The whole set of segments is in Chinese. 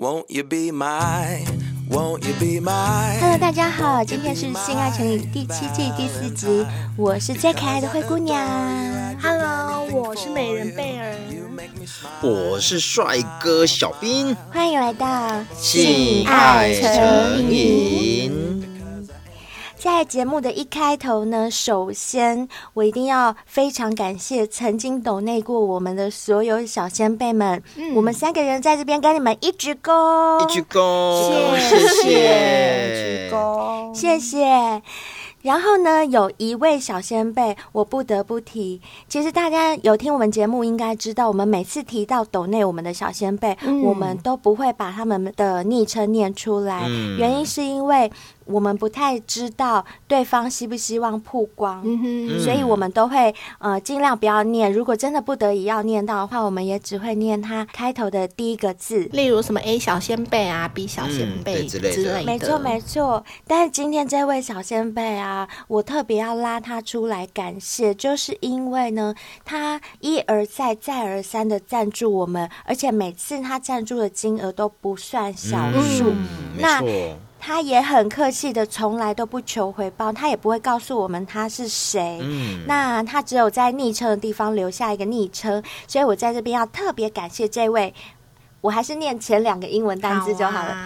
Won't you be mine? Won't you be mine? Hello， 大家好，今天是《性爱成瘾》第7季第4集，我是最可爱的灰姑娘。Hello， 我是美人贝尔，我是帅哥小兵。欢迎来到《性爱成瘾》。在节目的一开头呢，首先我一定要非常感谢曾经抖内过我们的所有小先辈们，我们3个人在这边跟你们一鞠躬，一鞠躬，谢谢，鞠躬，谢谢。然后呢，有一位小先辈我不得不提，其实大家有听我们节目应该知道，我们每次提到抖内我们的小先辈，我们都不会把他们的昵称念出来，原因是因为我们不太知道对方希不希望曝光，所以我们都会尽量不要念，如果真的不得已要念到的话，我们也只会念他开头的第一个字，例如什么 A 小先辈啊 B 小先辈之类的，没错没错。但是今天这位小先辈啊，我特别要拉他出来感谢，就是因为呢他一而再再而三的赞助我们，而且每次他赞助的金额都不算小数，那他也很客气的，从来都不求回报，他也不会告诉我们他是谁，那他只有在昵称的地方留下一个昵称，所以我在这边要特别感谢这位，我还是念前2个英文单字就好了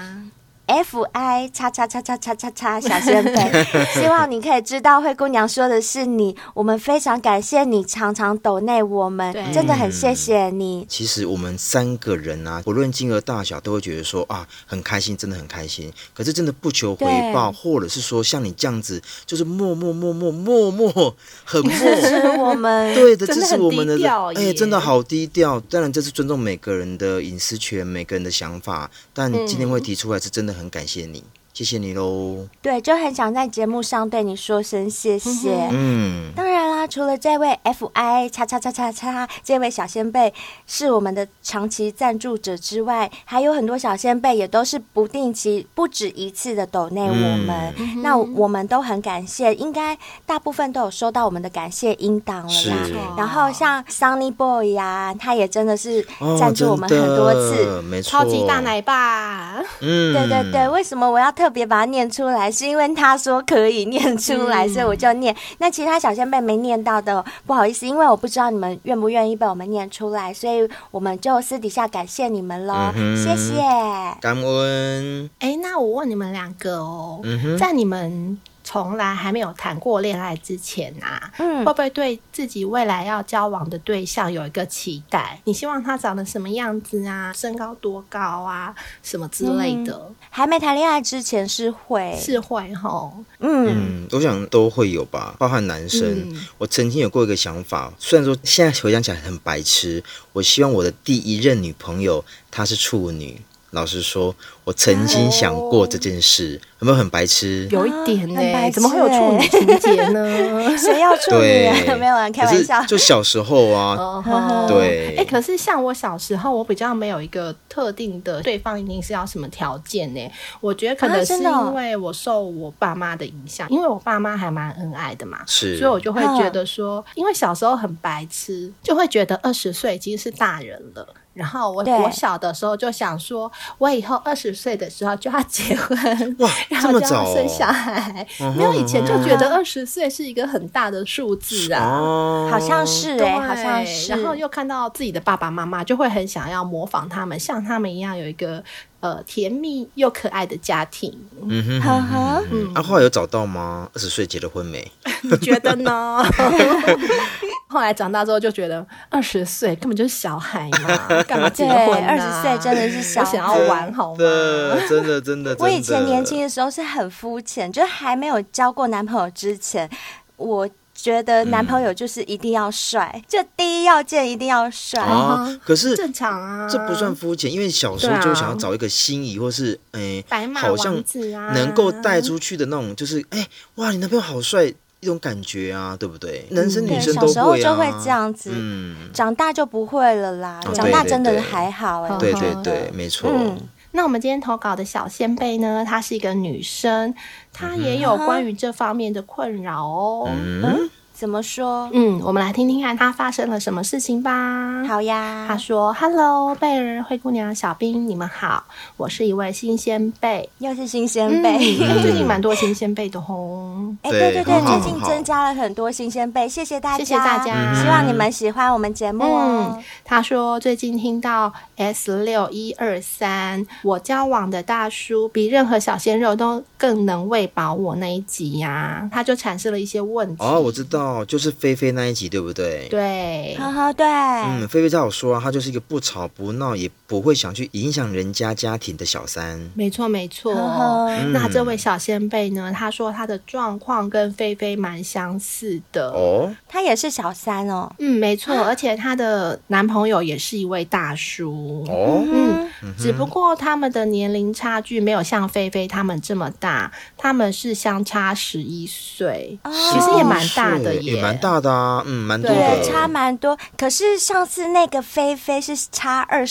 ，F.I. 叉叉叉叉叉叉叉小仙贝，希望你可以知道灰姑娘说的是你，我们非常感谢你常常抖内我们，真的很谢谢你。其实我们3个人啊，不论金额大小都会觉得说啊很开心，真的很开心，可是真的不求回报，或者是说像你这样子就是默默很默我们对的支持我们的，真的好低调。当然这是尊重每个人的隐私权，每个人的想法，但今天会提出来是真的很感谢你，谢谢你咯。对，就很想在节目上对你说声谢谢。当然啦，除了这位 FI 叉叉叉叉叉这位小先辈是我们的长期赞助者之外，还有很多小先辈也都是不定期不止一次的抖内我们，那我们都很感谢，应该大部分都有收到我们的感谢音档了啦。然后像 Sunny Boy 啊，他也真的是赞助我们很多次，没错，超级大奶爸。对对对，为什么我要特别把它念出来，是因为他说可以念出来，所以我就念。那其他小先辈没念到的，不好意思，因为我不知道你们愿不愿意被我们念出来，所以我们就私底下感谢你们咯，谢谢，感恩。那我问你们2个哦，在你们从来还没有谈过恋爱之前啊，会不会对自己未来要交往的对象有一个期待？你希望他长得什么样子啊，身高多高啊，什么之类的？还没谈恋爱之前是会吼，我想都会有吧，包含男生。我曾经有过一个想法，虽然说现在回想起来很白痴，我希望我的第一任女朋友她是处女。老实说，我曾经想过这件事，有没有很白痴？有一点怎么会有处女情节呢？谁要处女啊？没有人开玩笑。就小时候啊，对。可是像我小时候，我比较没有一个特定的对方一定是要什么条件呢？我觉得可能是因为我受我爸妈的影响，因为我爸妈还蛮恩爱的嘛，是，所以我就会觉得说，因为小时候很白痴，就会觉得20岁已经是大人了。然后我小的时候就想说，我以后20岁的时候就要结婚，然后就要生小孩。没有，以前就觉得20岁是一个很大的数字啊，好像是好像是。然后又看到自己的爸爸妈妈，就会很想要模仿他们，像他们一样有一个甜蜜又可爱的家庭。后来有找到吗？20岁结了婚没？你觉得呢？后来长大之后就觉得20岁根本就是小孩嘛，干嘛结婚啊？20岁真的是小孩，我想要玩好吗？真的。我以前年轻的时候是很肤浅，就还没有交过男朋友之前，我觉得男朋友就是一定要帅，就第一要件一定要帅。可是正常啊，这不算肤浅，因为小时候就想要找一个心仪或是白马王子啊，好像能够带出去的那种，就是哇，你男朋友好帅。一种感觉啊，对不对？男生女生都会啊，小时候就会这样子，长大就不会了啦。长大真的还好，对，没错。那我们今天投稿的小先贝呢，她是一个女生，她也有关于这方面的困扰哦。怎么说？我们来听听看他发生了什么事情吧。好呀。他说 Hello 贝儿、灰姑娘、小冰，你们好，我是一位新鲜贝。又是新鲜贝。最近蛮多新鲜贝的哦。对，最近增加了很多新鲜贝，谢谢大家，谢谢大家、希望你们喜欢我们节目哦。他说最近听到 S6123 我交往的大叔比任何小鲜肉都更能喂饱我那一集呀、他就产生了一些问题。哦，我知道，就是菲菲那一集对不对？对，呵呵，对，菲菲叫我说啊，她就是一个不吵不闹，也不会想去影响人家家庭的小三。没错，呵呵。那这位小先辈呢？他说他的状况跟菲菲蛮相似的哦，他也是小三哦。没错，而且他的男朋友也是一位大叔哦。只不过他们的年龄差距没有像菲菲他们这么大，他们是相差11岁，其实也蛮大的。也蛮大的啊，蛮多的，对，差蛮多。可是上次那个菲菲是差22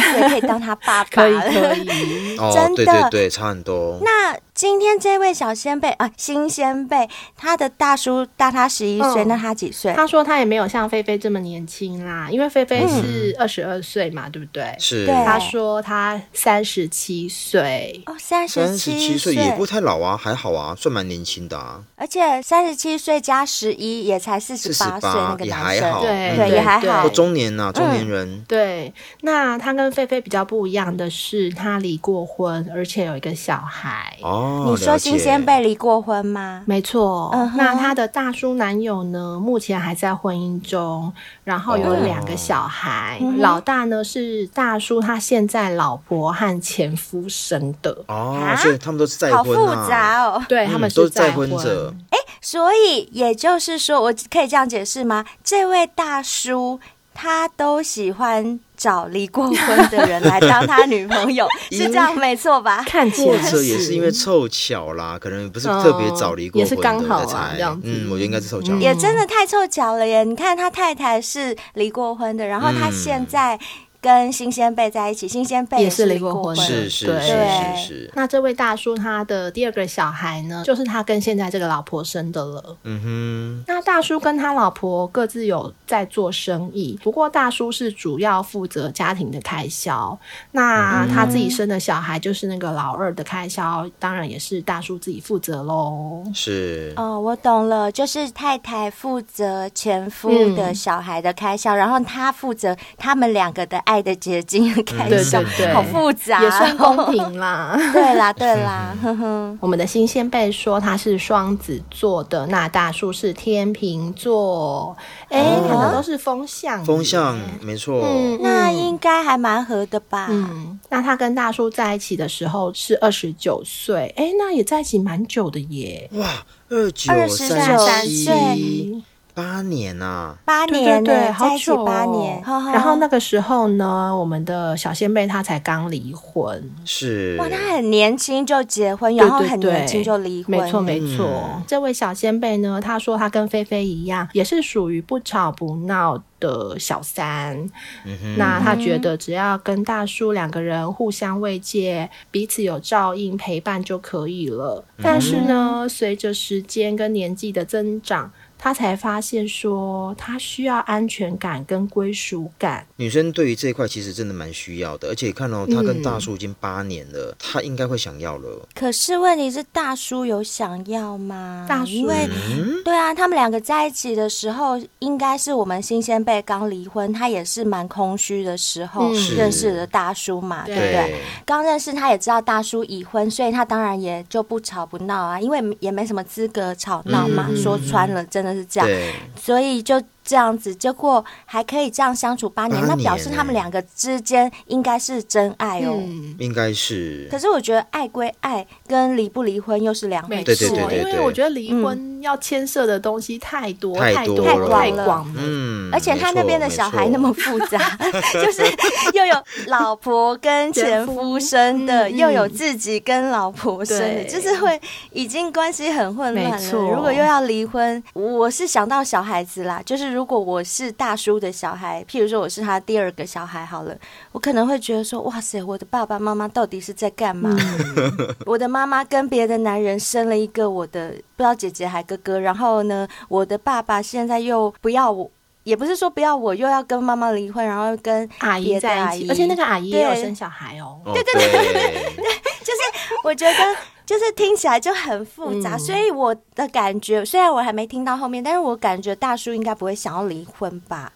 岁，可以当他爸爸了，可以，真的，对，差很多。那今天这位小先辈啊，新先辈，他的大叔大他11岁，那他几岁？他说他也没有像菲菲这么年轻啦，因为菲菲是22岁嘛，对不对？是。他说他37岁，哦，37岁也不太老啊，还好啊，算蛮年轻的啊。而且37岁加11也才48岁，那个男生也还好，对，也还好，中年啊，中年人。对，那他跟菲菲比较不一样的是，他离过婚，而且有一个小孩。哦。你说新鲜贝离过婚吗？没错、那他的大叔男友呢，目前还在婚姻中，然后有2个小孩、老大呢是大叔他现在老婆和前夫生的哦、所以他们都是再婚、好复杂哦。对，他们是再婚者。所以也就是说，我可以这样解释吗？这位大叔他都喜欢找离过婚的人来当他女朋友，是这样没错吧？看起来是，也是因为凑巧啦，可能不是特别找离过婚的，也是刚好啊，这样子。我觉得应该是凑巧，也真的太凑巧了耶！你看他太太是离过婚的，然后他现在跟新鲜贝在一起，新鲜贝也是离过婚的，是。那这位大叔他的2个小孩呢，就是他跟现在这个老婆生的了。那大叔跟他老婆各自有在做生意，不过大叔是主要负责家庭的开销，那他自己生的小孩就是那个老2的开销，当然也是大叔自己负责咯。是哦，我懂了，就是太太负责前夫的小孩的开销，然后他负责他们2个的爱的结晶的开销。好复杂，也算公平啦。对啦我们的新鲜贝说他是双子座的，那大叔是天秤座，可能都是风象，没错。那应该还蛮合的吧。那他跟大叔在一起的时候是29岁，那也在一起蛮久的耶。哇，29、37、8年啊，8年，对，在一起8年。然后那个时候呢，我们的小仙贝他才刚离婚。是哇，他很年轻就结婚，然后很年轻就离婚。没错。这位小仙贝呢，他说他跟菲菲一样，也是属于不吵不闹的小三。那他觉得只要跟大叔2个人互相慰藉，彼此有照应陪伴就可以了。但是呢，随着时间跟年纪的增长，他才发现说他需要安全感跟归属感。女生对于这一块其实真的蛮需要的，而且看到他跟大叔已经8年了，他应该会想要了。可是问题是大叔有想要吗？大叔因为对啊，他们2个在一起的时候应该是我们新鲜贝刚离婚，他也是蛮空虚的时候认识了大叔嘛，对不对？刚认识他也知道大叔已婚，所以他当然也就不吵不闹啊，因为也没什么资格吵闹嘛，说穿了真的是这样，所以就这样子，结果还可以这样相处8年，那表示他们2个之间应该是真爱哦。应该是。可是我觉得爱归爱，跟离不离婚又是2回事，因为我觉得离婚要牵涉的东西太多太广了。而且他那边的小孩那么复杂，就是又有老婆跟前夫生的，又有自己跟老婆生的，就是会已经关系很混乱了。如果又要离婚，我是想到小孩子啦，就是是如果我是大叔的小孩，譬如说我是他第二个小孩好了，我可能会觉得说，哇塞，我的爸爸妈妈到底是在干嘛？我的妈妈跟别的男人生了一个我的不知道姐姐还哥哥，然后呢，我的爸爸现在又不要我。也不是说不要我，又要跟妈妈离婚，然后跟别的阿姨在一起，而且那个阿姨也有生小孩哦。对对对对，就是我觉得就是听起来就很复杂，所以我的感觉，虽然我还没听到后面，但是我感觉大叔应该不会想要离婚吧？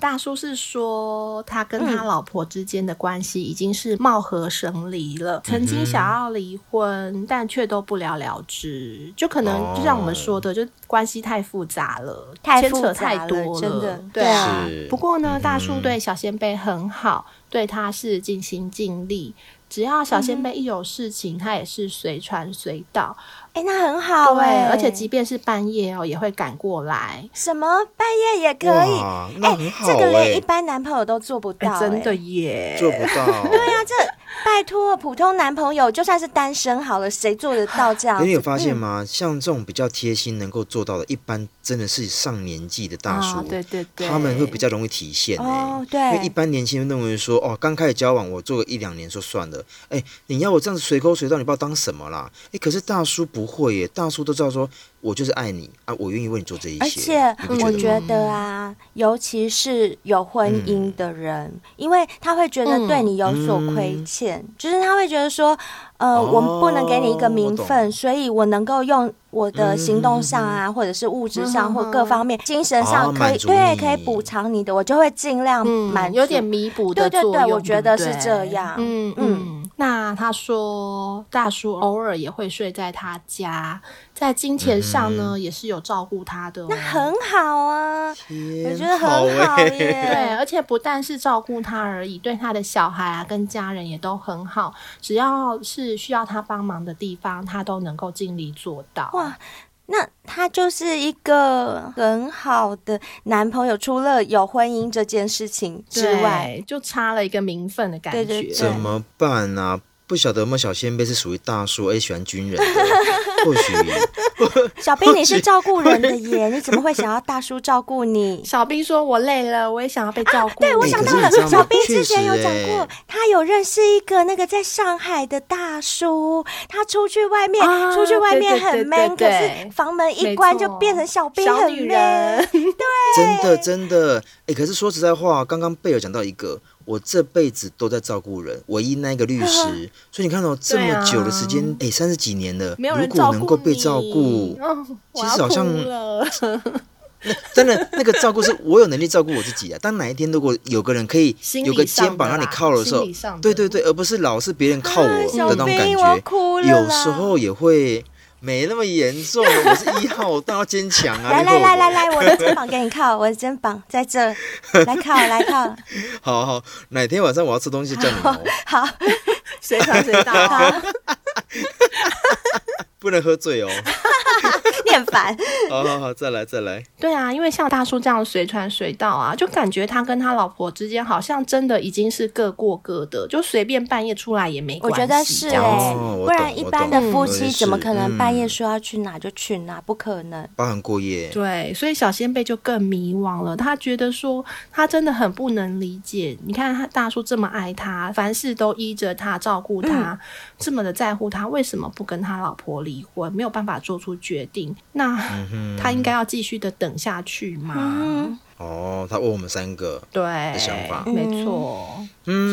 大叔是说他跟他老婆之间的关系已经是貌合神离了，曾经想要离婚，但却都不了了之，就可能就像我们说的，就关系太复杂了，牵扯太多了，真的，对啊。不过呢，大叔对小仙贝很好，对他是尽心尽力。只要小仙贝一有事情，他也是随传随到。哎、欸，那很好哎、欸！而且即便是半夜哦，也会赶过来。什么半夜也可以？那很好哎、欸！这个连一般男朋友都做不到、欸欸，真的耶，做不到。对啊，这拜托，普通男朋友就算是单身好了，谁做得到这样子？你有发现吗？像这种比较贴心能够做到的，一般真的是上年纪的大叔，哦、对对对，他们会比较容易体现哎、欸哦。对，因为一般年轻人认为说，哦，刚开始交往我做个一两年说算了。哎、欸，你要我这样子随口随到，你不知道当什么啦？哎、欸，可是大叔不会耶，大叔都知道说，我就是爱你啊，我愿意为你做这一切。而且我觉得啊，尤其是有婚姻的人，因为他会觉得对你有所亏欠，就是他会觉得说，我们不能给你一个名分，所以我能够用我的行动上啊，或者是物质上或各方面、精神上可以、对可以补偿你的，我就会尽量满足，有点弥补的作用。对对对，我觉得是这样。那他说，大叔偶尔也会睡在他家，在金钱上呢也是有照顾他的、哦，那很好啊，我觉得很好耶。对，而且不但是照顾他而已，对他的小孩啊跟家人也都很好，只要是需要他帮忙的地方，他都能够尽力做到。哇，那他就是一个很好的男朋友，除了有婚姻这件事情之外，就差了一个名分的感觉。对对对，怎么办啊？不晓得有没有小仙贝是属于大叔，喜欢军人的，或许。小兵，你是照顾人的耶，你怎么会想要大叔照顾你？小兵说：“我累了，我也想要被照顾。”对，我想到了，小兵之前有讲过，他有认识一个那个在上海的大叔，他出去外面很 man， 可是房门一关就变成小兵很 man。对，真的真的，可是说实在话，刚刚贝尔讲到一个。我这辈子都在照顾人，唯一那个律师，所以你看到、这么久的时间，30几年了，没有人照顾你，如果能够被照顾，其实好像，当然那个照顾是我有能力照顾我自己啊。当哪一天如果有个人可以有个肩膀让你靠的时候，对对对，而不是老是别人靠我的那种感觉，有时候也会。没那么严重，我是一号，我当然要坚强啊！来，我的肩膀给你靠，我的肩膀在这，来靠。好，哪天晚上我要吃东西叫你哦。好，随传随到。不能喝醉哦。你很烦。好，再来。对啊，因为像大叔这样随传随到啊，就感觉他跟他老婆之间好像真的已经是各过各的，就随便半夜出来也没关系。我觉得是不然一般的夫妻怎么可能半夜说要去哪就去哪，不可能。包含过夜。对，所以小仙贝就更迷惘了，他觉得说他真的很不能理解，你看他大叔这么爱他，凡事都依着他，照顾他，这么的在乎他，为什么不跟他老婆离婚？没有办法做出决定。那他应该要继续的等下去吗？他问我们三个的想法，对，没错。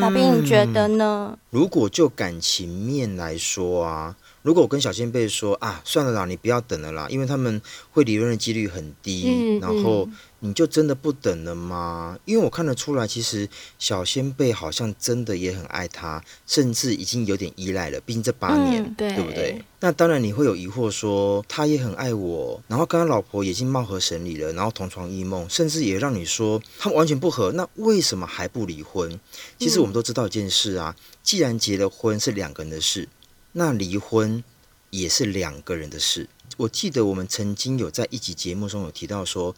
小兵你觉得呢？如果就感情面来说啊，如果我跟小仙贝说啊，算了啦，你不要等了啦，因为他们会离婚的几率很低，然后你就真的不等了吗？因为我看得出来，其实小仙贝好像真的也很爱他，甚至已经有点依赖了，毕竟这8年、对不对？那当然你会有疑惑说，他也很爱我，然后跟他老婆已经貌合神离了，然后同床异梦，甚至也让你说他们完全不合，那为什么还不离婚？其实我们都知道一件事啊，既然结了婚是两个人的事，那离婚也是两个人的事。我记得我们曾经有在一集节目中有提到说，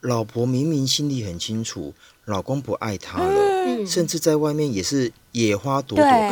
老婆明明心里很清楚老公不爱她了，甚至在外面也是野花朵朵开，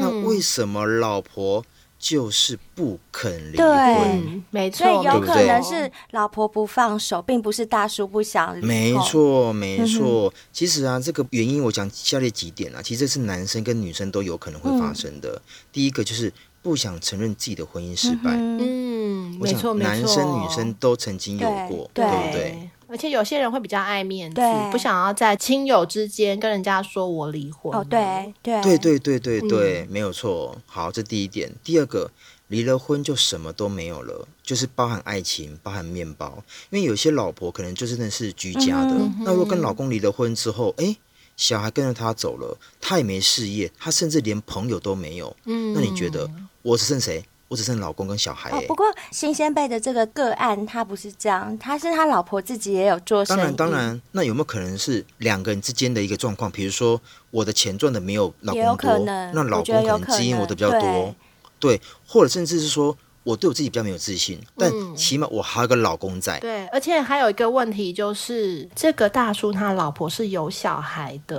那为什么老婆就是不肯离婚，没错，所以有可能是老婆不放手，并不是大叔不想离婚。没错，没错。其实啊，这个原因我讲下列几点啊，其实这是男生跟女生都有可能会发生的。第一个就是不想承认自己的婚姻失败。嗯，没错，没错。男生女生都曾经有过，对不对？而且有些人会比较爱面子，不想要在亲友之间跟人家说我离婚。哦，对对对对对对对，没有错。好，这第一点。第二个，离了婚就什么都没有了，就是包含爱情，包含面包。因为有些老婆可能就真的是居家的，那如果跟老公离了婚之后，哎，小孩跟着他走了，他也没事业，他甚至连朋友都没有。嗯，那你觉得我只剩谁？我只剩老公跟小孩欸。哦，不过新鲜辈的这个个案他不是这样，他是他老婆自己也有做生意。当然，那有没有可能是两个人之间的一个状况？比如说我的钱赚的没有老公多，有可能那老公可能基因我的比较多， 对，或者甚至是说我对我自己比较没有自信，但起码我还有个老公在。对，而且还有一个问题就是，这个大叔他老婆是有小孩的，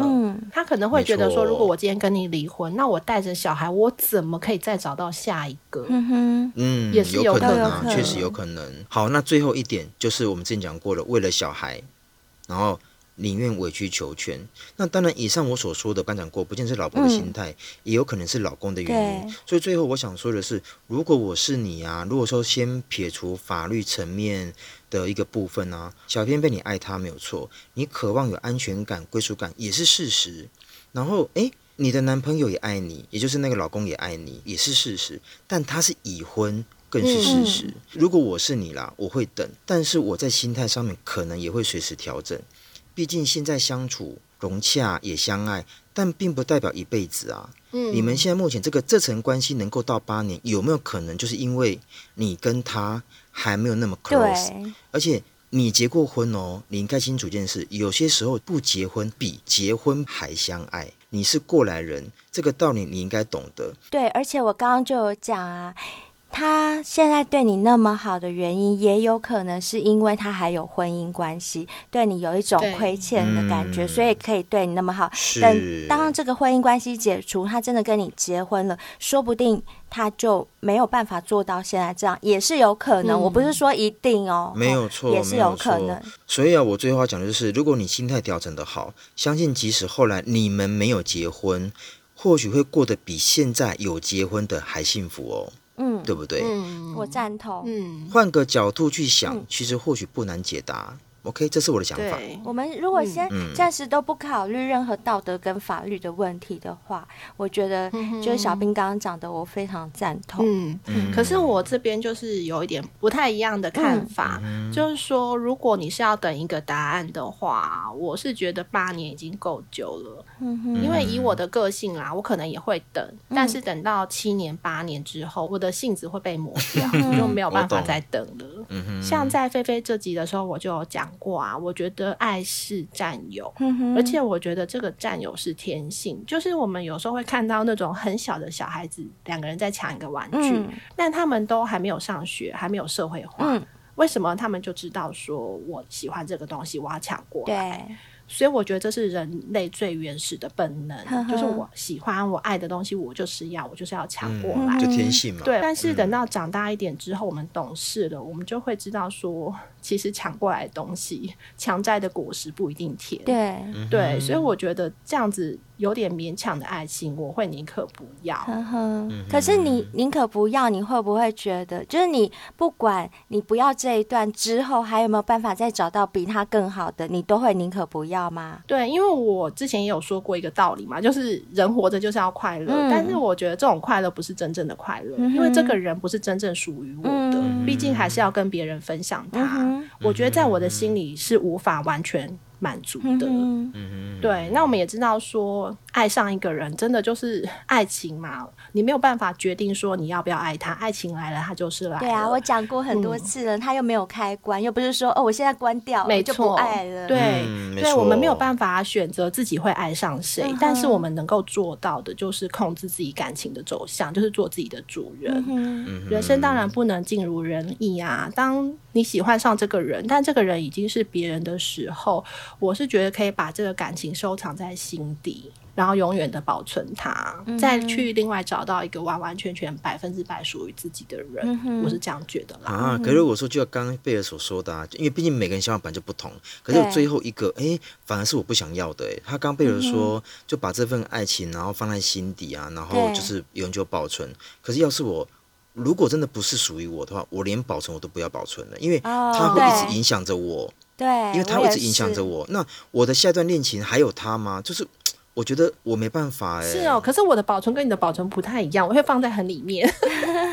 他可能会觉得说，如果我今天跟你离婚，那我带着小孩，我怎么可以再找到下一个？也是有可能啊，确实有可能。好，那最后一点就是我们之前讲过了，为了小孩，然后宁愿委曲求全。那当然以上我所说的刚讲过，不仅是老婆的心态，也有可能是老公的原因。所以最后我想说的是，如果我是你啊，如果说先撇除法律层面的一个部分啊，小偏被你爱他没有错，你渴望有安全感归属感也是事实，然后你的男朋友也爱你，也就是那个老公也爱你也是事实，但他是已婚更是事实。如果我是你啦，我会等，但是我在心态上面可能也会随时调整，毕竟现在相处融洽也相爱，但并不代表一辈子啊。你们现在目前这层关系能够到8年，有没有可能就是因为你跟他还没有那么 close， 而且你结过婚哦，你应该清楚一件事，有些时候不结婚比结婚还相爱。你是过来人，这个道理你应该懂得。对，而且我刚刚就有讲啊，他现在对你那么好的原因，也有可能是因为他还有婚姻关系，对你有一种亏欠的感觉，所以可以对你那么好。等当这个婚姻关系解除，他真的跟你结婚了，说不定他就没有办法做到现在这样，也是有可能。我不是说一定哦，没有错，也是有可能。所以啊，我最后要讲的就是，如果你心态调整的好，相信即使后来你们没有结婚，或许会过得比现在有结婚的还幸福哦。对不对？我赞同。换个角度去想，其实或许不难解答。OK， 这是我的想法。我们如果先暂时都不考虑任何道德跟法律的问题的话，我觉得就是小兵刚刚讲的，我非常赞同。可是我这边就是有一点不太一样的看法，就是说，如果你是要等一个答案的话，我是觉得8年已经够久了。因为以我的个性啦，我可能也会等，但是等到7年8年之后，我的性子会被磨掉，就没有办法再等了。像在菲菲这集的时候，我就有讲过啊，我觉得爱是占有，而且我觉得这个占有是天性，就是我们有时候会看到那种很小的小孩子，两个人在抢一个玩具，但他们都还没有上学，还没有社会化，为什么他们就知道说我喜欢这个东西，我要抢过来？对，所以我觉得这是人类最原始的本能，就是我喜欢我爱的东西，我就是要抢过来，就天性嘛。对，但是等到长大一点之后，我们懂事了，我们就会知道说，其实抢过来的东西，强摘的果实不一定甜。对对，所以我觉得这样子有点勉强的爱情，我会宁可不要。可是你宁可不要，你会不会觉得，就是你不管你不要这一段之后，还有没有办法再找到比他更好的，你都会宁可不要？对，因为我之前也有说过一个道理嘛，就是人活着就是要快乐，但是我觉得这种快乐不是真正的快乐，因为这个人不是真正属于我的，毕竟还是要跟别人分享他，我觉得在我的心里是无法完全满足的。对，那我们也知道说，爱上一个人真的就是爱情嘛，你没有办法决定说你要不要爱他，爱情来了他就是来了。对啊，我讲过很多次了，他又没有开关，又不是说哦我现在关掉了就不爱了。对，所以我们没有办法选择自己会爱上谁，但是我们能够做到的就是控制自己感情的走向，就是做自己的主人。人生当然不能尽如人意啊，当你喜欢上这个人，但这个人已经是别人的时候，我是觉得可以把这个感情收藏在心底，然后永远的保存它，再去另外找到一个完完全全100%属于自己的人，我是这样觉得啦。啊，可是我说就像刚刚贝尔所说的，因为毕竟每个人想法本来就不同，可是最后一个，哎，反而是我不想要的。他刚贝尔说，就把这份爱情然后放在心底啊，然后就是永久保存。可是要是我。如果真的不是属于我的话，我连保存我都不要保存了，因为它会一直影响着我。对，因为它会一直影响着我。那我的下一段恋情还有它吗？就是我觉得我没办法哎、欸。是哦，可是我的保存跟你的保存不太一样，我会放在很里面。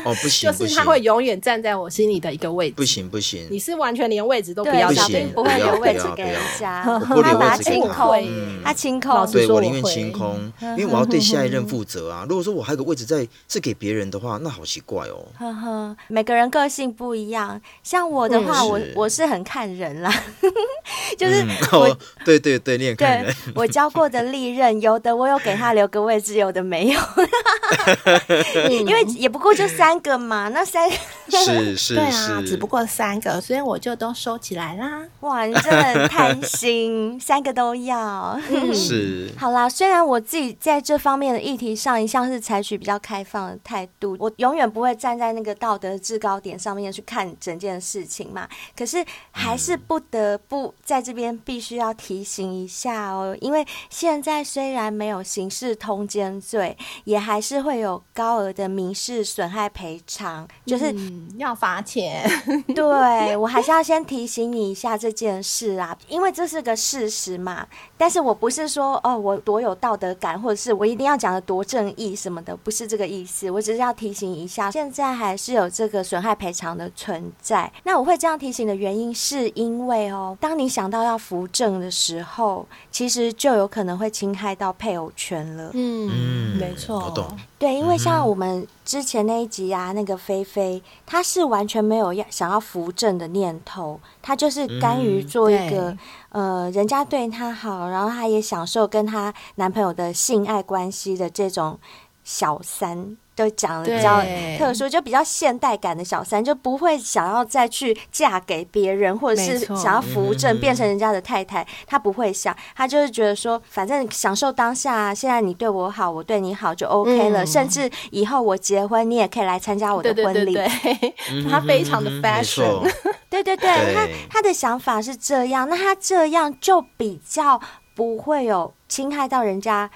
哦，不行，就是它会永远站在我心里的一个位置。不行不行，你是完全连位置都不要，小兵不会留位置给人家，我把它清空，他清空，对我宁愿清空，因为我要对下一任负责啊。如果说我还有个位置在是给别人的话，那好奇怪哦。呵呵，每个人个性不一样，像我的话，我是很看人啦，就是我对对对，你很看人。我教过的历任。有的我有给他留个位置，有的没有因为也不过就3个嘛，那3个是是对啊，只不过3个，所以我就都收起来啦。哇，你真的很贪心3个都要是好啦，虽然我自己在这方面的议题上一向是采取比较开放的态度，我永远不会站在那个道德制高点上面去看整件事情嘛，可是还是不得不在这边必须要提醒一下哦，因为现在虽然没有刑事通奸罪，也还是会有高额的民事损害赔偿，就是、要罚钱对，我还是要先提醒你一下这件事啊，因为这是个事实嘛，但是我不是说哦我多有道德感，或者是我一定要讲的多正义什么的，不是这个意思，我只是要提醒一下现在还是有这个损害赔偿的存在。那我会这样提醒的原因是因为哦，当你想到要扶正的时候，其实就有可能会侵害到配偶权了。嗯，没错，我懂。对，因为像我们之前那一集啊，那个菲菲，她是完全没有想要扶正的念头，她就是甘于做一个、人家对她好，然后她也享受跟她男朋友的性爱关系的这种小三。都讲的比较特殊，就比较现代感的小三，就不会想要再去嫁给别人，或者是想要扶正变成人家的太太，他不会想，他就是觉得说反正享受当下、啊、现在你对我好我对你好就 OK 了、甚至以后我结婚你也可以来参加我的婚礼，对对对对他非常的 fashion 对对对，他的想法是这样，那他这样就比较不会有侵害到人家，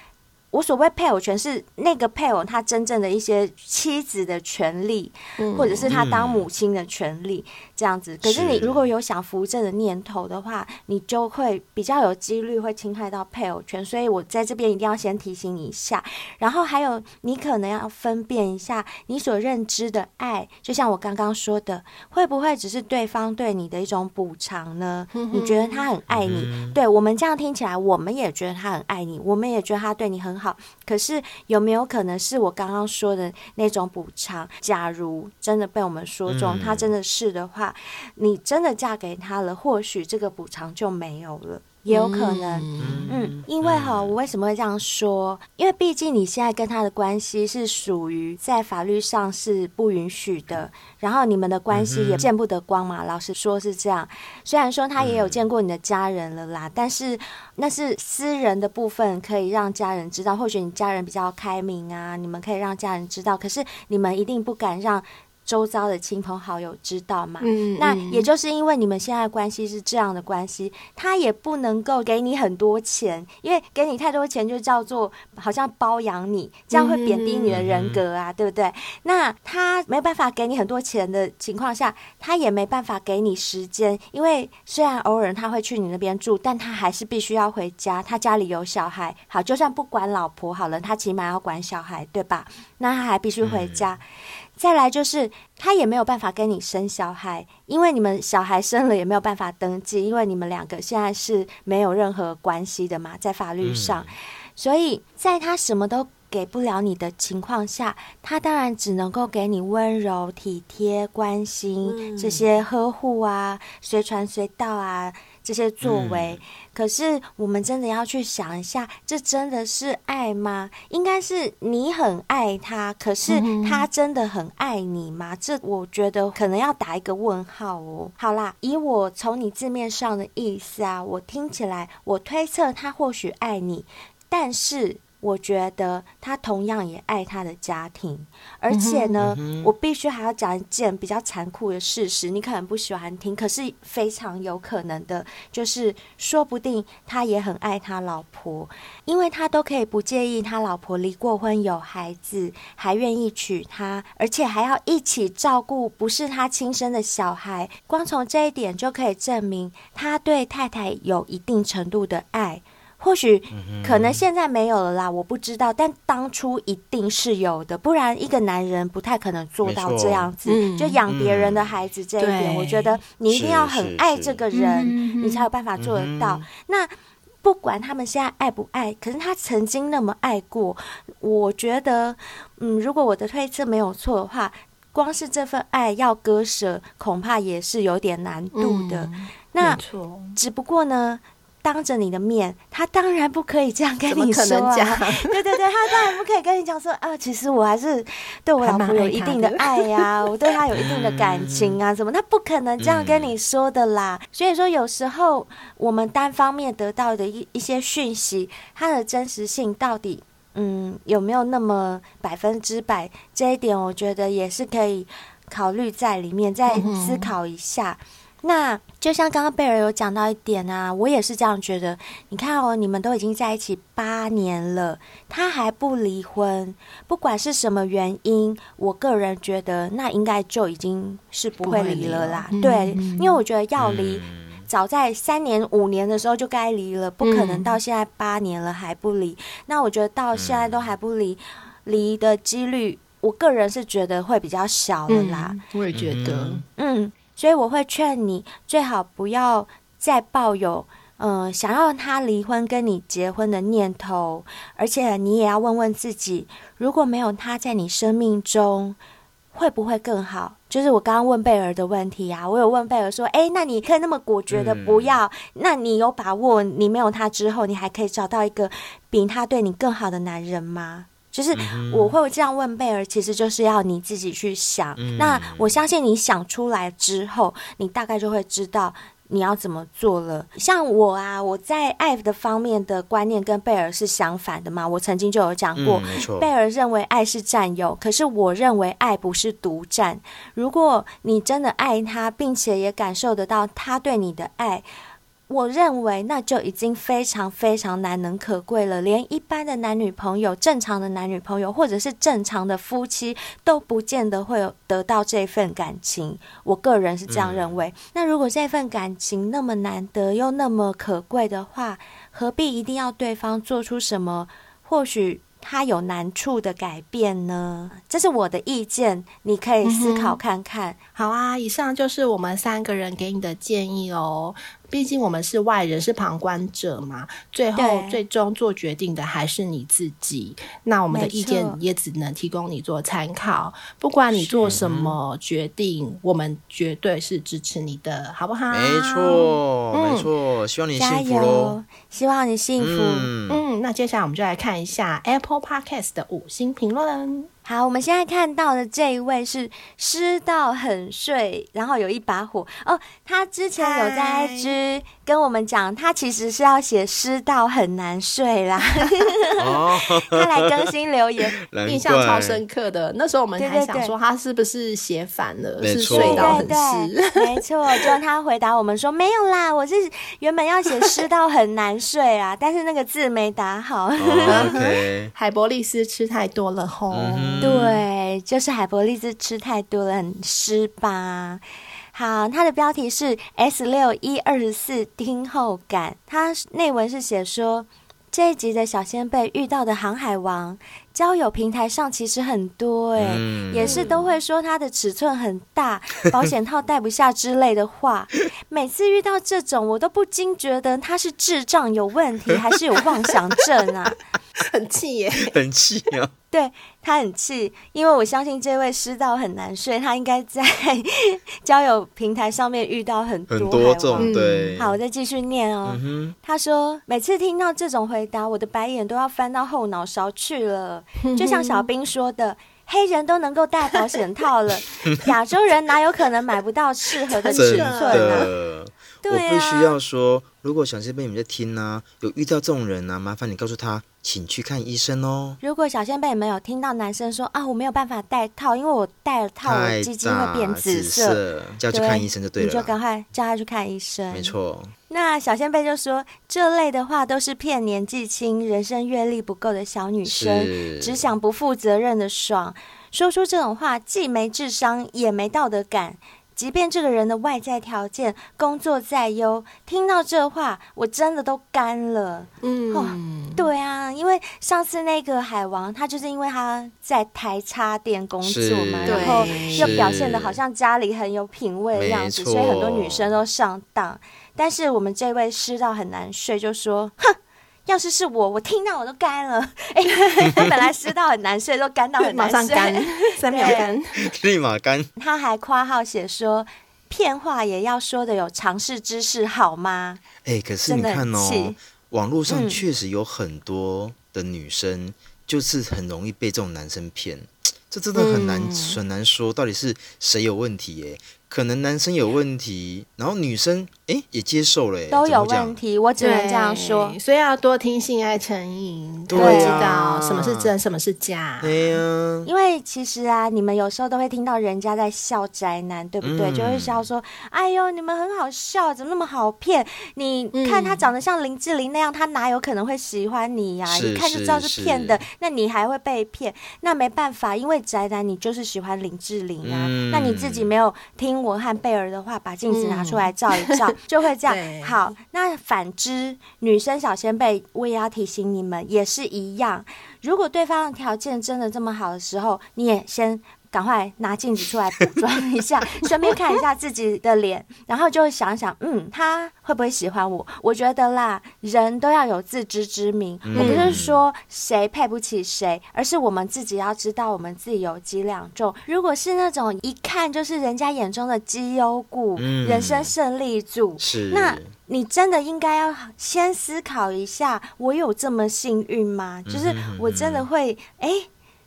我所谓配偶权是那个配偶他真正的一些妻子的权利、或者是他当母亲的权利、这样子。可是你如果有想扶正的念头的话，你就会比较有几率会侵害到配偶权，所以我在这边一定要先提醒你一下。然后还有你可能要分辨一下你所认知的爱，就像我刚刚说的，会不会只是对方对你的一种补偿呢？你觉得他很爱你、对，我们这样听起来我们也觉得他很爱你，我们也觉得他对你很好，好，可是有没有可能是我刚刚说的那种补偿？假如真的被我们说中，他真的是的话，你真的嫁给他了，或许这个补偿就没有了。也有可能，因为哈，我为什么会这样说？因为毕竟你现在跟他的关系是属于在法律上是不允许的，然后你们的关系也见不得光嘛。老实说是这样，虽然说他也有见过你的家人了啦，但是那是私人的部分，可以让家人知道。或许你家人比较开明啊，你们可以让家人知道，可是你们一定不敢让周遭的亲朋好友知道嘛、那也就是因为你们现在关系是这样的关系，他也不能够给你很多钱，因为给你太多钱就叫做好像包养你，这样会贬低你的人格啊、对不对？那他没办法给你很多钱的情况下，他也没办法给你时间，因为虽然偶尔他会去你那边住，但他还是必须要回家，他家里有小孩，好，就算不管老婆好了，他起码要管小孩，对吧？那他还必须回家、再来就是他也没有办法跟你生小孩，因为你们小孩生了也没有办法登记，因为你们2个现在是没有任何关系的嘛，在法律上、所以在他什么都给不了你的情况下，他当然只能够给你温柔体贴关心、这些呵护啊，随传随到啊，这些作为、可是我们真的要去想一下，这真的是爱吗？应该是你很爱他，可是他真的很爱你吗？这我觉得可能要打一个问号哦。好啦，以我从你字面上的意思啊，我听起来，我推测他或许爱你，但是我觉得他同样也爱他的家庭，而且呢，我必须还要讲一件比较残酷的事实，你可能不喜欢听，可是非常有可能的，就是说不定他也很爱他老婆，因为他都可以不介意他老婆离过婚有孩子，还愿意娶她，而且还要一起照顾不是他亲生的小孩，光从这一点就可以证明他对太太有一定程度的爱。或许可能现在没有了啦，我不知道，但当初一定是有的，不然一个男人不太可能做到这样子，就养别人的孩子这一点，我觉得你一定要很爱这个人，你才有办法做得到。那不管他们现在爱不爱，可是他曾经那么爱过，我觉得，如果我的推测没有错的话，光是这份爱要割舍，恐怕也是有点难度的。那只不过呢，当着你的面，他当然不可以这样跟你说、啊、怎么可能讲？对对对，他当然不可以跟你讲说啊，其实我还是对我老婆有一定的爱呀、啊，我对他有一定的感情啊，什么，他不可能这样跟你说的啦。所以说，有时候我们单方面得到的一些讯息，它的真实性到底有没有那么100%？这一点我觉得也是可以考虑在里面，再思考一下。那就像刚刚贝尔有讲到一点啊，我也是这样觉得。你看哦，你们都已经在一起8年了，他还不离婚，不管是什么原因，我个人觉得那应该就已经是不会离了啦。对，因为我觉得要离，早在3年5年的时候就该离了，不可能到现在8年了还不离。那我觉得到现在都还不离，离的几率，我个人是觉得会比较小了啦。我也觉得，所以我会劝你最好不要再抱有想要他离婚跟你结婚的念头，而且你也要问问自己，如果没有他在你生命中会不会更好？就是我刚刚问贝尔的问题啊，我有问贝尔说，那你可以那么果决的不要，那你有把握你没有他之后你还可以找到一个比他对你更好的男人吗？就是我会这样问贝尔，其实就是要你自己去想。那我相信你想出来之后，你大概就会知道你要怎么做了。像我啊，我在爱的方面的观念跟贝尔是相反的嘛，我曾经就有讲过，贝尔认为爱是占有，可是我认为爱不是独占。如果你真的爱他，并且也感受得到他对你的爱，我认为那就已经非常非常难能可贵了，连一般的男女朋友、正常的男女朋友或者是正常的夫妻都不见得会有得到这份感情，我个人是这样认为。那如果这份感情那么难得又那么可贵的话，何必一定要对方做出什么或许他有难处的改变呢？这是我的意见，你可以思考看看。好啊，以上就是我们3个人给你的建议哦。毕竟我们是外人，是旁观者嘛，最终做决定的还是你自己。那我们的意见也只能提供你做参考，不管你做什么决定，我们绝对是支持你的，好不好？没错，没错，希望你幸福咯，希望你幸福。那接下来我们就来看一下 Apple Podcast 的5星评论。好，我们现在看到的这一位是湿到很睡，然后有一把火哦。他之前有在 IG 跟我们讲，他其实是要写湿到很难睡啦。他来更新留言，印象超深刻的。那时候我们还想说他是不是写反了，对对对，是睡到很湿。没错，就他回答我们说没有啦，我是原本要写湿到很难睡啦，但是那个字没打好。海伯利斯吃太多了吼。对，就是海伯利斯吃太多了，很湿吧。好，它的标题是 S6124 听后感，它内文是写说，这一集的小仙贝遇到的航海王，交友平台上其实很多也是都会说他的尺寸很大，保险套戴不下之类的话。每次遇到这种，我都不禁觉得他是智障有问题，还是有妄想症啊？很气耶，很气啊！对，他很气，因为我相信这位师道很难睡，他应该在交友平台上面遇到很多种。对，好，我再继续念哦。他说，每次听到这种回答，我的白眼都要翻到后脑勺去了。就像小兵说的，黑人都能够戴保险套了，亚洲人哪有可能买不到适合的尺寸呢？我必须要说，如果小仙贝你们在听啊，有遇到这种人啊，麻烦你告诉他，请去看医生哦。如果小仙贝你们有听到男生说啊，我没有办法戴套，因为我戴了套，我鸡鸡会变紫色，就要去看医生就对了，你就赶快叫他去看医生。没错。那小仙贝就说，这类的话都是骗年纪轻、人生阅历不够的小女生，只想不负责任的爽。说出这种话，既没智商，也没道德感。即便这个人的外在条件、工作再优，听到这话我真的都干了。对啊，因为上次那个海王，他就是因为他在台插电工作嘛，然后又表现得好像家里很有品味的样子，所以很多女生都上当。但是我们这位师道很难睡就说，哼，要是我听到我都干了。本来湿到很难睡，都干到很难睡，马上干，3秒干，立马干。他还括号写说，骗话也要说的有常识知识好吗？可是你看哦，网络上确实有很多的女生，就是很容易被这种男生骗，这真的很难说到底是谁有问题耶。可能男生有问题，然后女生也接受了，都有问题，我只能这样说。所以要多听性爱成瘾，多知道什么是真，什么是假。对啊，因为其实啊，你们有时候都会听到人家在笑宅男，对不对？就会笑说：“哎呦，你们很好笑，怎么那么好骗？你看他长得像林志玲那样，他哪有可能会喜欢你呀？一看就知道是骗的，那你还会被骗？那没办法，因为宅男你就是喜欢林志玲啊，那你自己没有听。”我和贝尔的话，把镜子拿出来照一照，就会这样。好，那反之，女生小仙贝，我也要提醒你们，也是一样。如果对方的条件真的这么好的时候，你也先赶快拿镜子出来补妆一下，顺便看一下自己的脸，然后就想想，他会不会喜欢我？我觉得啦，人都要有自知之明。我不是说谁配不起谁，而是我们自己要知道我们自己有几两重。如果是那种一看就是人家眼中的绩优股、人生胜利组，那你真的应该要先思考一下，我有这么幸运吗？就是我真的会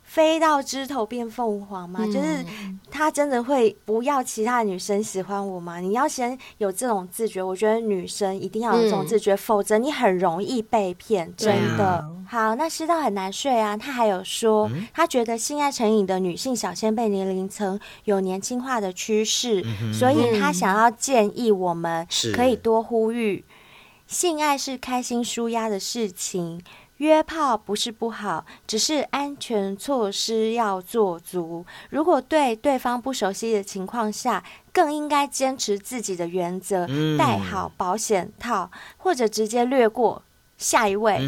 飞到枝头变凤凰吗？就是他真的会不要其他女生喜欢我吗？你要先有这种自觉，我觉得女生一定要有这种自觉，否则你很容易被骗，真的。好，那师道很难睡啊，他还有说，他觉得性爱成瘾的女性小仙贝年龄层有年轻化的趋势，所以他想要建议我们可以多呼吁，性爱是开心舒压的事情。约炮不是不好，只是安全措施要做足。如果对对方不熟悉的情况下，更应该坚持自己的原则，戴好保险套，或者直接略过。下一位，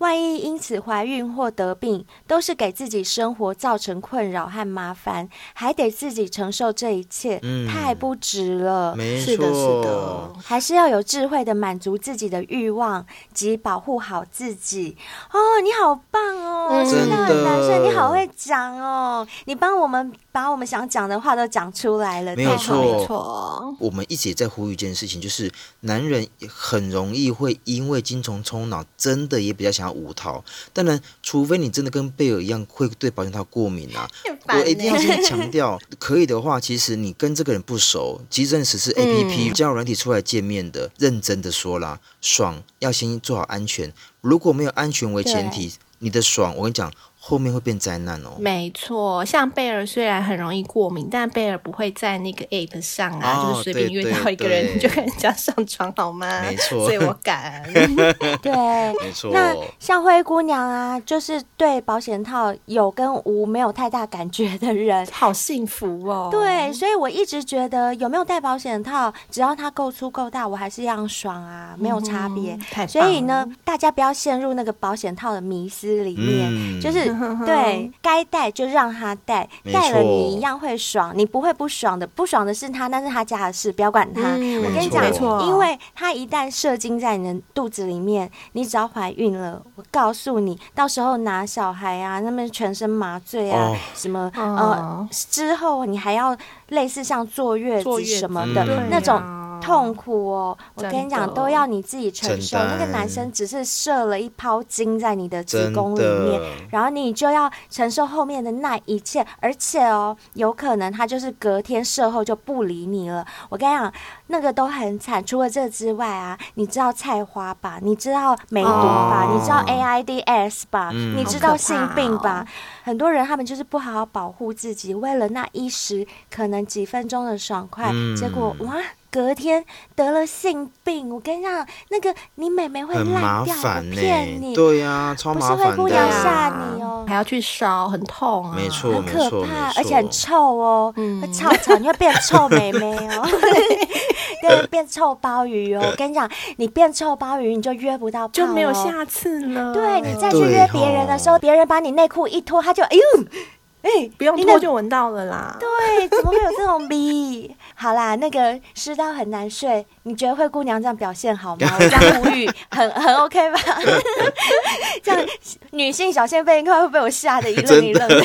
万一因此怀孕或得病，都是给自己生活造成困扰和麻烦，还得自己承受这一切，太不值了。没错，是的，还是要有智慧的满足自己的欲望及保护好自己。你好棒哦，真的很难睡，你好会讲哦，你帮我们把我们想讲的话都讲出来了，没有错，没错。我们一直也在呼吁一件事情，就是男人很容易会因为精虫冲脑，真的也比较想要无套。当然除非你真的跟贝尔一样会对保险套过敏啊，我一定要先强调可以的话，其实你跟这个人不熟，即使是 APP 交友软体出来见面的，认真的说啦，爽要先做好安全，如果没有安全为前提，你的爽我跟你讲后面会变灾难哦。没错，像贝尔虽然很容易过敏，但贝尔不会在那个 App 上啊，就是随便约到一个人你就跟人家上床好吗？没错，所以我敢。对，没错。那像灰姑娘啊，就是对保险套有跟无没有太大感觉的人，好幸福哦。对，所以我一直觉得有没有戴保险套，只要它够粗够大，我还是一样爽啊，没有差别。所以呢，大家不要陷入那个保险套的迷思里面，就是对，该带就让他带，带了你一样会爽，你不会不爽的，不爽的是他，那是他家的事，不要管他。我跟你讲，因为他一旦射精在你的肚子里面，你只要怀孕了，我告诉你，到时候拿小孩啊，那么全身麻醉啊，什么之后你还要类似像坐月子什么的那种。痛苦哦，我跟你讲，都要你自己承受。那个男生只是射了一泡精在你的子宫里面，然后你就要承受后面的那一切，而且哦，有可能他就是隔天射后就不理你了。我跟你讲，那个都很惨。除了这之外啊，你知道菜花吧？你知道梅毒吧？你知道 AIDS 吧？你知道性病吧？很多人他们就是不好好保护自己，为了那一时可能几分钟的爽快，结果哇！隔天得了性病，我跟你讲，那个你妹妹会烂掉，很麻烦呢。对啊，超麻烦的。不是灰姑娘吓你哦，还要去烧，很痛啊，没错，很可怕，而且很臭哦，会臭臭，你会变臭妹妹哦，对，变臭鲍鱼哦。我跟你讲，你变臭鲍鱼，你就约不到，就没有下次了。对，你再去约别人的时候，别人把你内裤一脱，他就哎呦。不用脱就闻到了啦。对，怎么会有这种逼？好啦，那个湿到很难睡，你觉得灰姑娘这样表现好吗？我这样呼吁，很 OK 吧？这样女性小先辈应该会被我吓得一愣一愣的。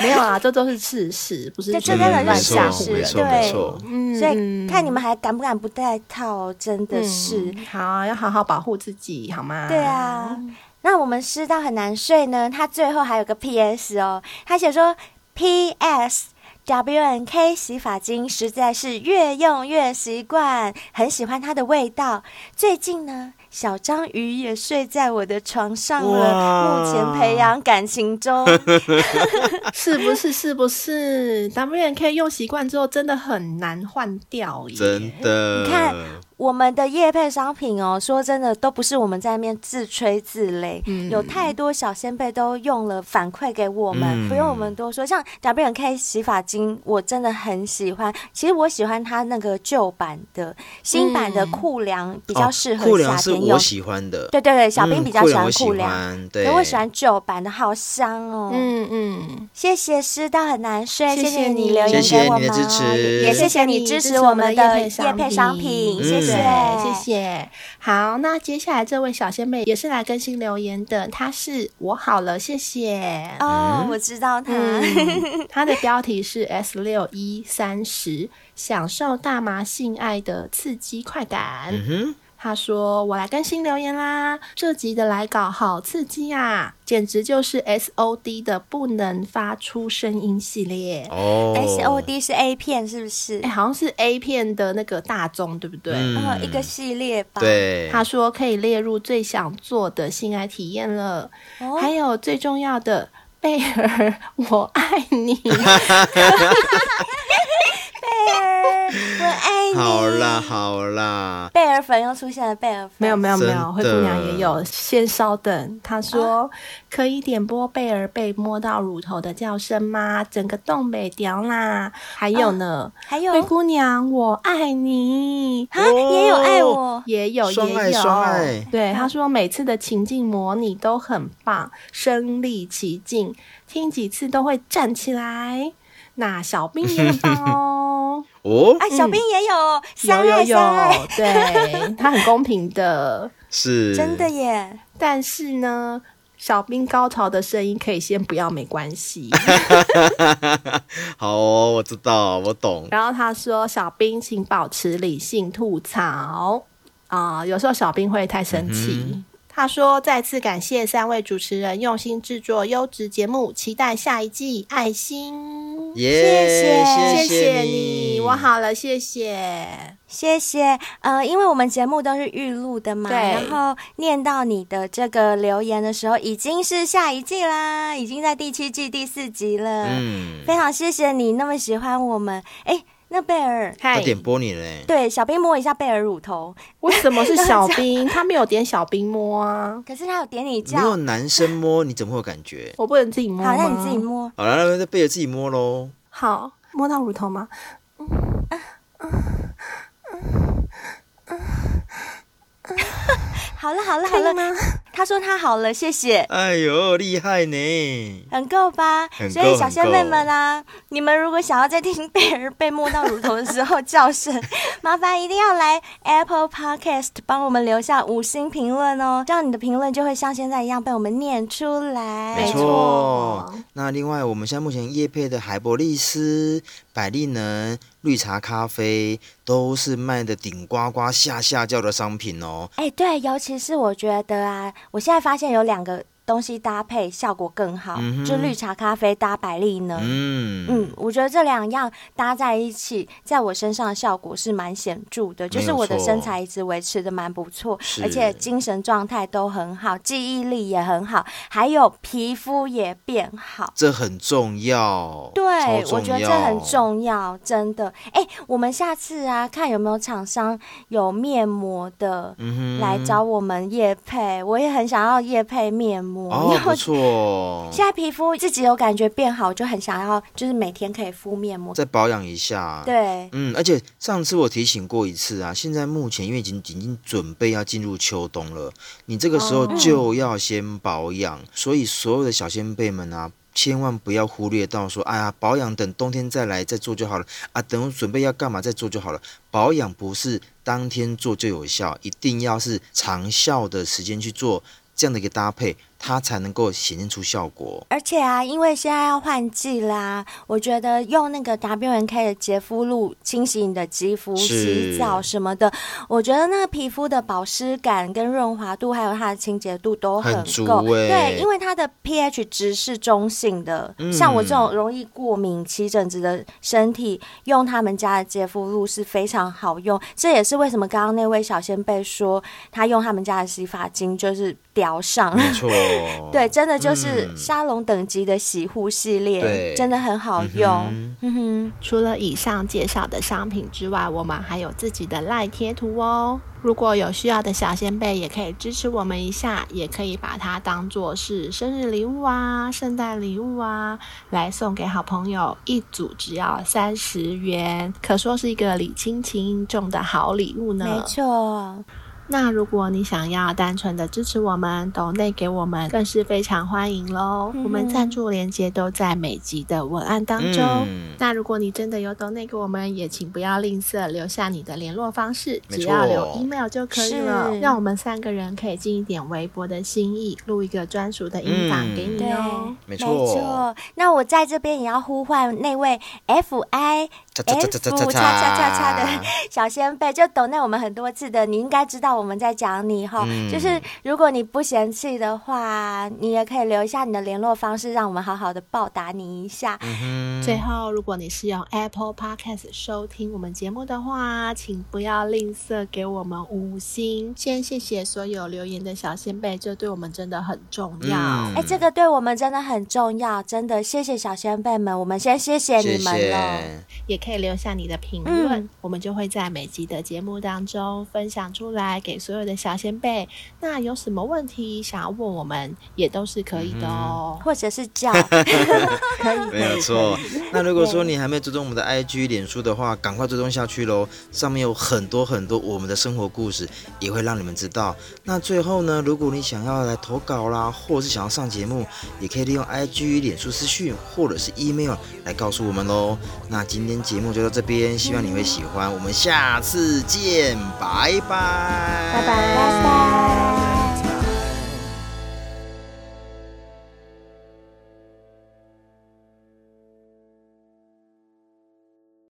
没有啊，这都是事实，不是真的乱吓唬人。对，所以看你们还敢不敢不戴套，真的是好，要好好保护自己，好吗？对啊。那我们湿到很难睡呢，他最后还有个 PS 哦，他写说 PS WNK 洗发精实在是越用越习惯，很喜欢它的味道。最近呢，小章鱼也睡在我的床上了，目前培养感情中。是不是？是不是 ？WNK 用习惯之后真的很难换掉耶，真的。你看。我们的业配商品哦，说真的都不是我们在那边自吹自擂，有太多小先辈都用了反馈给我们，不用我们多说。像 WNK 洗发精，我真的很喜欢。其实我喜欢它那个旧版的，新版的酷凉比较适合夏天用。酷凉是我喜欢的，对对对，小兵比较喜欢酷凉，对，我喜欢旧版的，好香哦。谢谢湿到很难睡，谢谢你留言给我们，也谢谢你支持我们的业配商品，谢谢。对，谢谢。好，那接下来这位小仙妹也是来更新留言的，她是我好了，谢谢哦，我知道她，她的标题是 S6130 享受大麻性爱的刺激快感。她说我来更新留言啦，这集的来稿好刺激啊，简直就是 SOD 的不能发出声音系列哦。SOD 是 A 片是不是？好像是 A 片的那个大宗对不对？一个系列吧。对，她说可以列入最想做的性爱体验了，还有最重要的贝尔我爱你。我爱你。好啦好啦，贝尔粉又出现了，贝尔粉没有没有没有，灰姑娘也有。先稍等，她说、可以点播贝尔被摸到乳头的叫声吗？整个东北屌啦，还有呢，还有灰姑娘我爱你，也有爱我，也有双爱双爱。对，她说每次的情境模拟都很棒，身临其境，听几次都会站起来。那小兵也很棒哦。哦，啊，小兵也有，有，对，他很公平的，是真的耶。但是呢，小兵高潮的声音可以先不要，没关系。好哦，我知道，我懂。然后他说，小兵请保持理性吐槽啊、有时候小兵会太生气。他说再次感谢三位主持人用心制作优质节目，期待下一季，爱心。谢谢你，我好了，谢谢。谢谢，因为我们节目都是预录的嘛，然后念到你的这个留言的时候，已经是下一季啦，已经在第7季第4集了。非常谢谢你那么喜欢我们。那贝尔他点播你嘞？对，小兵摸一下贝尔乳头。为什么是小兵？他没有点小兵摸啊，可是他有点你叫。没有男生摸你怎么会有感觉？我不能自己摸吗？好，那你自己摸。好啦，那贝尔自己摸咯。好，摸到乳头吗？好了好了好了，他说他好了，谢谢。哎呦，厉害呢，很够吧？所以小仙妹们啊，你们如果想要在听贝儿被摸到乳头的时候叫声，麻烦一定要来 Apple Podcast 帮我们留下5星评论哦，这样你的评论就会像现在一样被我们念出来。没错。那另外我们现在目前业配的海博利斯、百利能、绿茶咖啡都是卖的顶呱呱下叫的商品哦。哎，对，尤其是我觉得啊，我现在发现有2个东西搭配效果更好，就绿茶咖啡搭百利能，我觉得这2样搭在一起，在我身上的效果是蛮显著的，就是我的身材一直维持的蛮不错，而且精神状态都很好，记忆力也很好，还有皮肤也变好，这很重要。对，我觉得这很重要，真的。哎，我们下次啊，看有没有厂商有面膜的来找我们业配，我也很想要业配面膜。哦，不错。现在皮肤自己有感觉变好，就很想要，就是每天可以敷面膜，再保养一下。对，而且上次我提醒过一次啊，现在目前因为已经准备要进入秋冬了，你这个时候就要先保养，所以所有的小仙辈们啊，千万不要忽略到说，哎呀，保养等冬天再来再做就好了啊，等我准备要干嘛再做就好了。保养不是当天做就有效，一定要是长效的时间去做。这样的一个搭配，它才能够显现出效果。而且啊，因为现在要换季啦，我觉得用那个 WNK 的洁肤露清洗你的肌肤、洗澡什么的，我觉得那个皮肤的保湿感跟润滑度，还有它的清洁度都很够。对，因为它的 pH 值是中性的，像我这种容易过敏、起疹子的身体，用他们家的洁肤露是非常好用。这也是为什么刚刚那位小仙贝说，他用他们家的洗发精就是疗上，没错。对，真的就是沙龙等级的洗护系列，真的很好用。除了以上介绍的商品之外，我们还有自己的 LINE 贴图哦，如果有需要的小仙贝也可以支持我们一下，也可以把它当作是生日礼物啊、圣诞礼物啊来送给好朋友，一组只要30元，可说是一个礼轻情意重的好礼物呢。没错。那如果你想要单纯的支持我们，抖内给我们更是非常欢迎咯，我们赞助连结都在每集的文案当中。那如果你真的有抖内给我们，也请不要吝啬留下你的联络方式，只要留 email 就可以了，让我们3个人可以尽一点微薄的心意，录一个专属的音档给你哦。没错。那我在这边也要呼唤那位 FI 的小仙贝，就抖内我们很多次的，你应该知道我们在讲你哈，就是如果你不嫌弃的话，你也可以留一下你的联络方式，让我们好好的报答你一下。最后，如果你是用 Apple Podcast 收听我们节目的话，请不要吝啬给我们5星。先谢谢所有留言的小仙贝，这对我们真的很重要。这个对我们真的很重要，真的谢谢小仙贝们，我们先谢谢你们了。也可以留下你的评论，我们就会在每集的节目当中分享出来给所有的小仙贝。那有什么问题想要问我们也都是可以的哦，或者是叫可以没有错。那如果说你还没有追踪我们的 IG 脸书的话，赶快追踪下去咯，上面有很多很多我们的生活故事，也会让你们知道。那最后呢，如果你想要来投稿啦，或者是想要上节目，也可以利用 IG 脸书私讯或者是 email 来告诉我们咯。那今天节目就到这边，希望你会喜欢，我们下次见，拜拜。